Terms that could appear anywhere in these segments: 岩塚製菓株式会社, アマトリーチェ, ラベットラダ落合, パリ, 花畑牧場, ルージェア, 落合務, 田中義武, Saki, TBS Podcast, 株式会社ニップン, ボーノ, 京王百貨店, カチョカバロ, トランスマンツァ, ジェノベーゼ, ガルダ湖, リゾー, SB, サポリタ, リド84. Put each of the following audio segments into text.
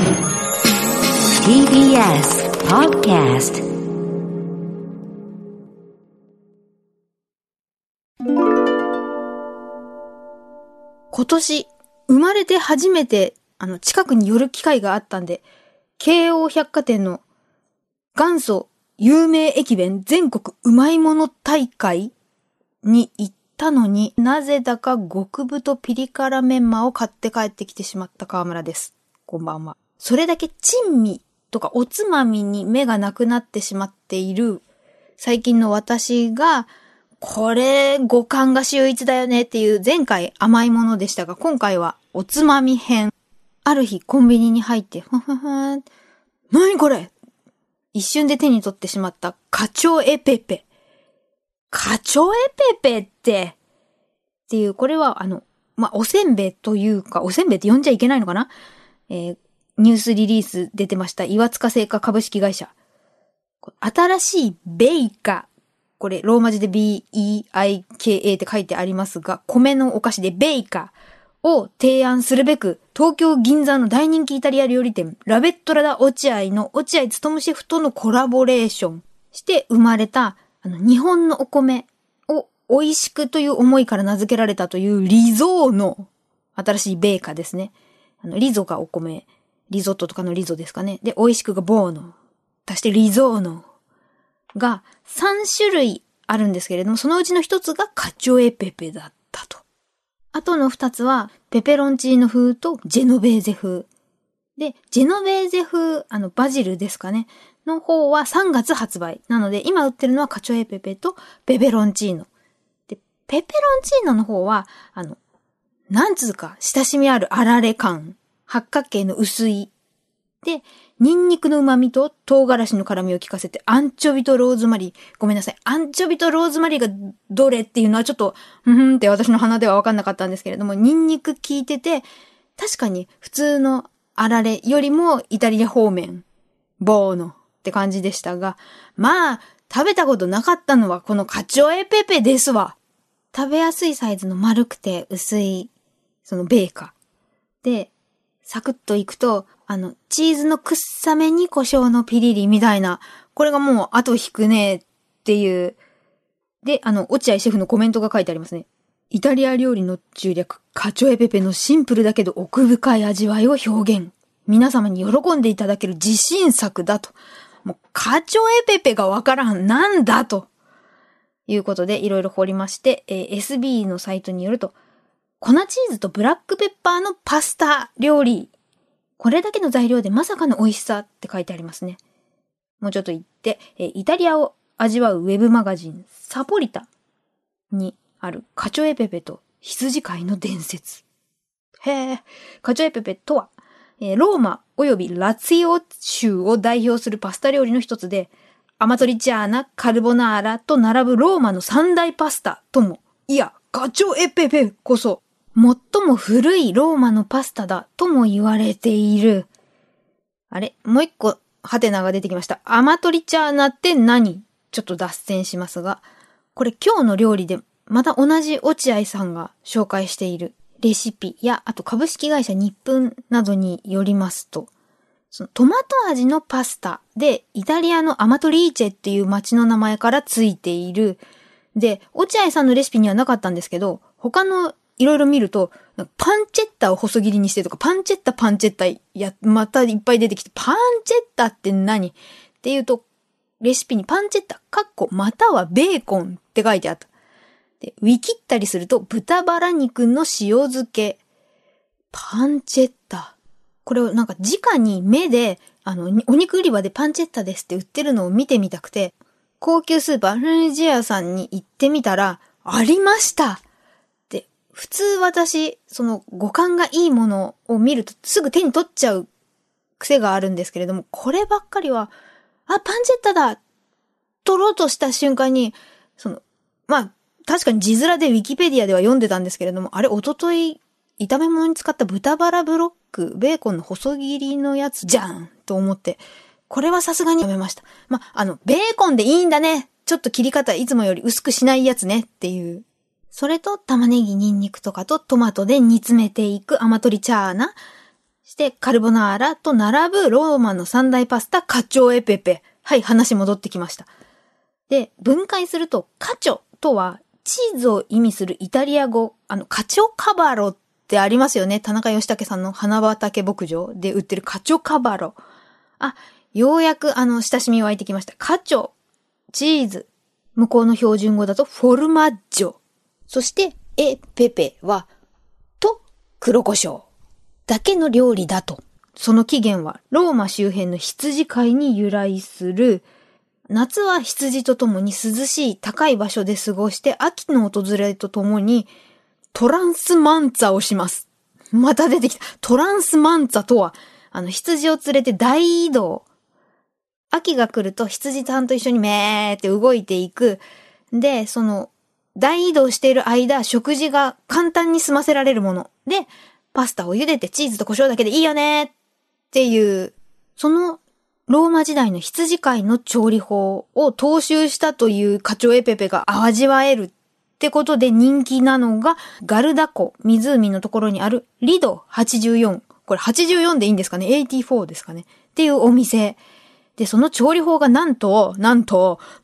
TBS Podcast。今年生まれて初めて近くに寄る機会があったんで、京王百貨店の元祖有名駅弁全国うまいもの大会に行ったのに、なぜだか極太ピリ辛メンマを買って帰ってきてしまった川村です。こんばんは。それだけ珍味とかおつまみに目がなくなってしまっている最近の私が、これ五感が秀逸だよねっていう、前回甘いものでしたが、今回はおつまみ編。ある日コンビニに入って何これ、一瞬で手に取ってしまったカチョエペペ。カチョエペペっていう、これはおせんべいというか、おせんべいって呼んじゃいけないのかな、ニュースリリース出てました。岩塚製菓株式会社、新しいベイカ、これローマ字で BEIKA って書いてありますが、米のお菓子でベイカを提案するべく、東京銀座の大人気イタリア料理店ラベットラダ落合の落合務シェフとのコラボレーションして生まれた日本のお米を美味しくという思いから名付けられたというリゾーの新しいベイカですね。リゾがお米、リゾットとかのリゾですかね。で、美味しくがボーノ足してリゾーのが3種類あるんですけれども、そのうちの1つがカチョエペペだったと。あとの2つはペペロンチーノ風とジェノベーゼ風で、ジェノベーゼ風バジルですかねの方は3月発売なので、今売ってるのはカチョエペペとペペロンチーノで、ペペロンチーノの方はなんつうか親しみあるあられ感、八角形の薄いで、ニンニクの旨味と唐辛子の辛味を効かせて、アンチョビとローズマリー、アンチョビとローズマリーがどれっていうのはちょっと、って私の鼻では分かんなかったんですけれども、ニンニク効いてて、確かに普通のあられよりもイタリア方面、ボーノって感じでしたが、まあ、食べたことなかったのはこのカチョエペペですわ。食べやすいサイズの丸くて薄い、そのベーカー。で、サクッといくと、チーズの臭めに胡椒のピリリみたいな、これがもう後引くねっていう。で、落合シェフのコメントが書いてありますね。イタリア料理の中略、カチョエペペのシンプルだけど奥深い味わいを表現。皆様に喜んでいただける自信作だと。もう、カチョエペペがわからん、なんだということで、いろいろ掘りまして、SB のサイトによると、粉チーズとブラックペッパーのパスタ料理。これだけの材料でまさかの美味しさって書いてありますね。もうちょっと言って、イタリアを味わうウェブマガジンサポリタにあるカチョエペペと羊飼いの伝説。へぇ、カチョエペペとは、ローマ及びラツィオ州を代表するパスタ料理の一つで、アマトリチャーナ、カルボナーラと並ぶローマの三大パスタとも、いや、カチョエペペこそ、最も古いローマのパスタだとも言われている。あれ、もう一個ハテナが出てきました。アマトリチャーナって何？ちょっと脱線しますが、これ今日の料理でまた同じ落合さんが紹介しているレシピや、あと株式会社ニップンなどによりますと、そのトマト味のパスタで、イタリアのアマトリーチェっていう街の名前からついている。で、落合さんのレシピにはなかったんですけど、他のいろいろ見ると、パンチェッタを細切りにしてとか、パンチェッタ、またいっぱい出てきて、パンチェッタって何っていうと、レシピにパンチェッタ、またはベーコンって書いてあった。で、ウィキったりすると、豚バラ肉の塩漬け。パンチェッタ。これをなんか直に目で、お肉売り場でパンチェッタですって売ってるのを見てみたくて、高級スーパールージェアさんに行ってみたら、ありました。普通私、その五感がいいものを見るとすぐ手に取っちゃう癖があるんですけれども、こればっかりは、パンチェッタだ取ろうとした瞬間に、確かに字面でウィキペディアでは読んでたんですけれども、あれ、一昨日炒め物に使った豚バラブロック、ベーコンの細切りのやつじゃんと思って、これはさすがにやめました。ベーコンでいいんだね。ちょっと切り方いつもより薄くしないやつねっていう。それと玉ねぎ、ニンニクとかとトマトで煮詰めていくアマトリチャーナ。してカルボナーラと並ぶローマの三大パスタ、カチョエペペ。はい、話戻ってきました。で、分解すると、カチョとはチーズを意味するイタリア語、カチョカバロってありますよね。田中義武さんの花畑牧場で売ってるカチョカバロ。あ、ようやく親しみ湧いてきました。カチョ、チーズ。向こうの標準語だとフォルマッジョ。そして、エペペは、と、黒胡椒だけの料理だと。その起源は、ローマ周辺の羊飼いに由来する、夏は羊と共に涼しい高い場所で過ごして、秋の訪れと共に、トランスマンツァをします。また出てきた。トランスマンツァとは、羊を連れて大移動。秋が来ると羊さんと一緒にめーって動いていく。で、大移動している間、食事が簡単に済ませられるもの。で、パスタを茹でてチーズと胡椒だけでいいよねっていう、そのローマ時代の羊飼いの調理法を踏襲したというカチョエペペが味わえるってことで人気なのが、ガルダ湖、湖のところにあるリド84。これ84でいいんですかね ?84 ですかねっていうお店。で、その調理法がなんと、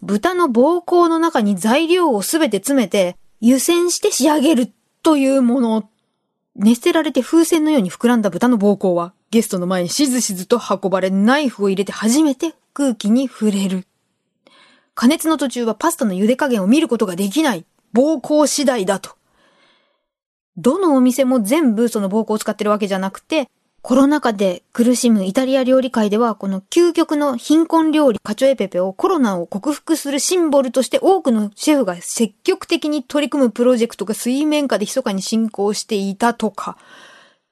豚の膀胱の中に材料をすべて詰めて、湯煎して仕上げるというもの。熱せられて風船のように膨らんだ豚の膀胱は、ゲストの前にしずしずと運ばれ、ナイフを入れて初めて空気に触れる。加熱の途中はパスタの茹で加減を見ることができない。膀胱次第だと。どのお店も全部その膀胱を使ってるわけじゃなくて、コロナ禍で苦しむイタリア料理界では、この究極の貧困料理カチョエペペをコロナを克服するシンボルとして多くのシェフが積極的に取り組むプロジェクトが水面下で密かに進行していたとか、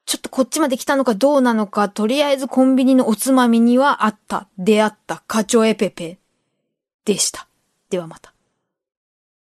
ちょっとこっちまで来たのかどうなのか、とりあえずコンビニのおつまみにはあった、出会ったカチョエペペでした。ではまた。